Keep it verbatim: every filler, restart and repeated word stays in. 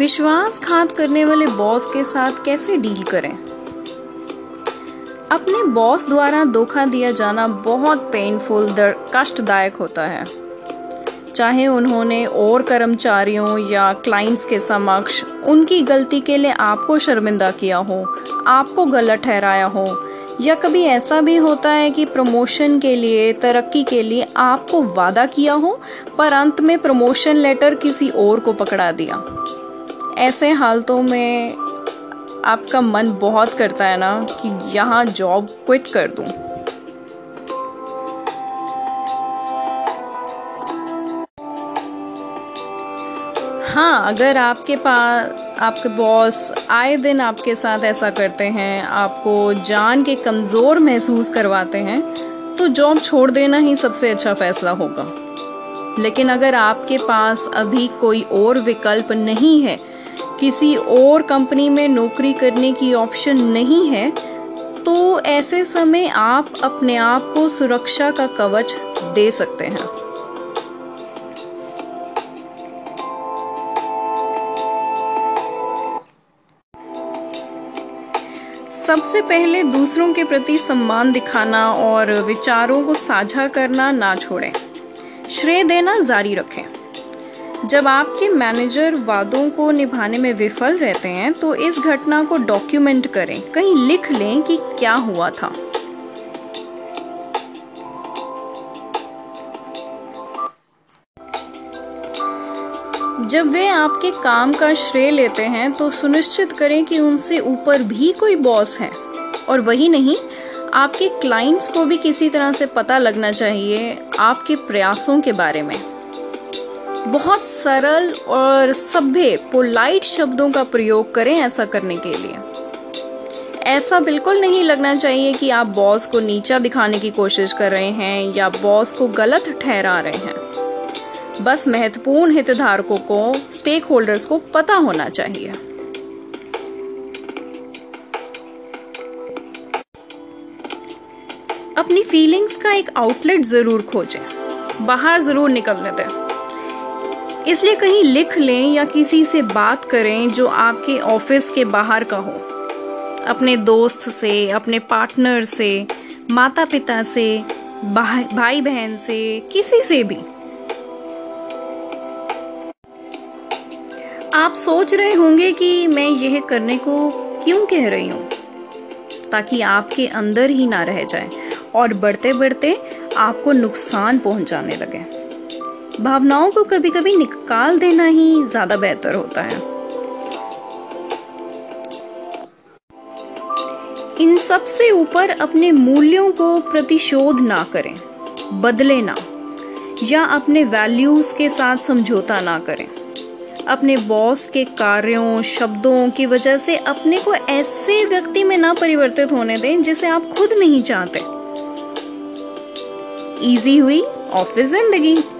विश्वासघात करने वाले बॉस के साथ कैसे डील करें? अपने बॉस द्वारा धोखा दिया जाना बहुत पेनफुल कष्टदायक होता है, चाहे उन्होंने और कर्मचारियों या क्लाइंट्स के समक्ष उनकी गलती के लिए आपको शर्मिंदा किया हो, आपको गलत ठहराया हो, या कभी ऐसा भी होता है कि प्रमोशन के लिए, तरक्की के लिए आपको वादा किया हो पर अंत में प्रमोशन लेटर किसी और को पकड़ा दिया। ऐसे हालतों में आपका मन बहुत करता है ना कि यहाँ जॉब क्विट कर दूँ। हाँ, अगर आपके पास आपके बॉस आए दिन आपके साथ ऐसा करते हैं, आपको जान के कमज़ोर महसूस करवाते हैं, तो जॉब छोड़ देना ही सबसे अच्छा फैसला होगा। लेकिन अगर आपके पास अभी कोई और विकल्प नहीं है, किसी और कंपनी में नौकरी करने की ऑप्शन नहीं है, तो ऐसे समय आप अपने आप को सुरक्षा का कवच दे सकते हैं। सबसे पहले दूसरों के प्रति सम्मान दिखाना और विचारों को साझा करना ना छोड़ें, श्रेय देना जारी रखें। जब आपके मैनेजर वादों को निभाने में विफल रहते हैं, तो इस घटना को डॉक्यूमेंट करें, कहीं लिख लें कि क्या हुआ था। जब वे आपके काम का श्रेय लेते हैं, तो सुनिश्चित करें कि उनसे ऊपर भी कोई बॉस है, और वही नहीं, आपके क्लाइंट्स को भी किसी तरह से पता लगना चाहिए आपके प्रयासों के बारे में। बहुत सरल और सभ्य पोलाइट शब्दों का प्रयोग करें ऐसा करने के लिए। ऐसा बिल्कुल नहीं लगना चाहिए कि आप बॉस को नीचा दिखाने की कोशिश कर रहे हैं या बॉस को गलत ठहरा रहे हैं। बस महत्वपूर्ण हितधारकों को, स्टेक होल्डर्स को पता होना चाहिए। अपनी फीलिंग्स का एक आउटलेट जरूर खोजें, बाहर जरूर निकलने दें। इसलिए कहीं लिख लें या किसी से बात करें जो आपके ऑफिस के बाहर का हो। अपने दोस्त से, अपने पार्टनर से, माता पिता से, भाई बहन से, किसी से भी। आप सोच रहे होंगे कि मैं यह करने को क्यों कह रही हूँ, ताकि आपके अंदर ही ना रह जाए और बढ़ते बढ़ते आपको नुकसान पहुँचाने लगे। भावनाओं को कभी कभी निकाल देना ही ज्यादा बेहतर होता है। इन सब से ऊपर अपने मूल्यों को प्रतिशोध ना करें, बदले ना, या अपने वैल्यूज के साथ समझौता ना करें। अपने बॉस के कार्यों, शब्दों की वजह से अपने को ऐसे व्यक्ति में ना परिवर्तित होने दें जिसे आप खुद नहीं चाहते। इजी हुई ऑफिस जिंदगी।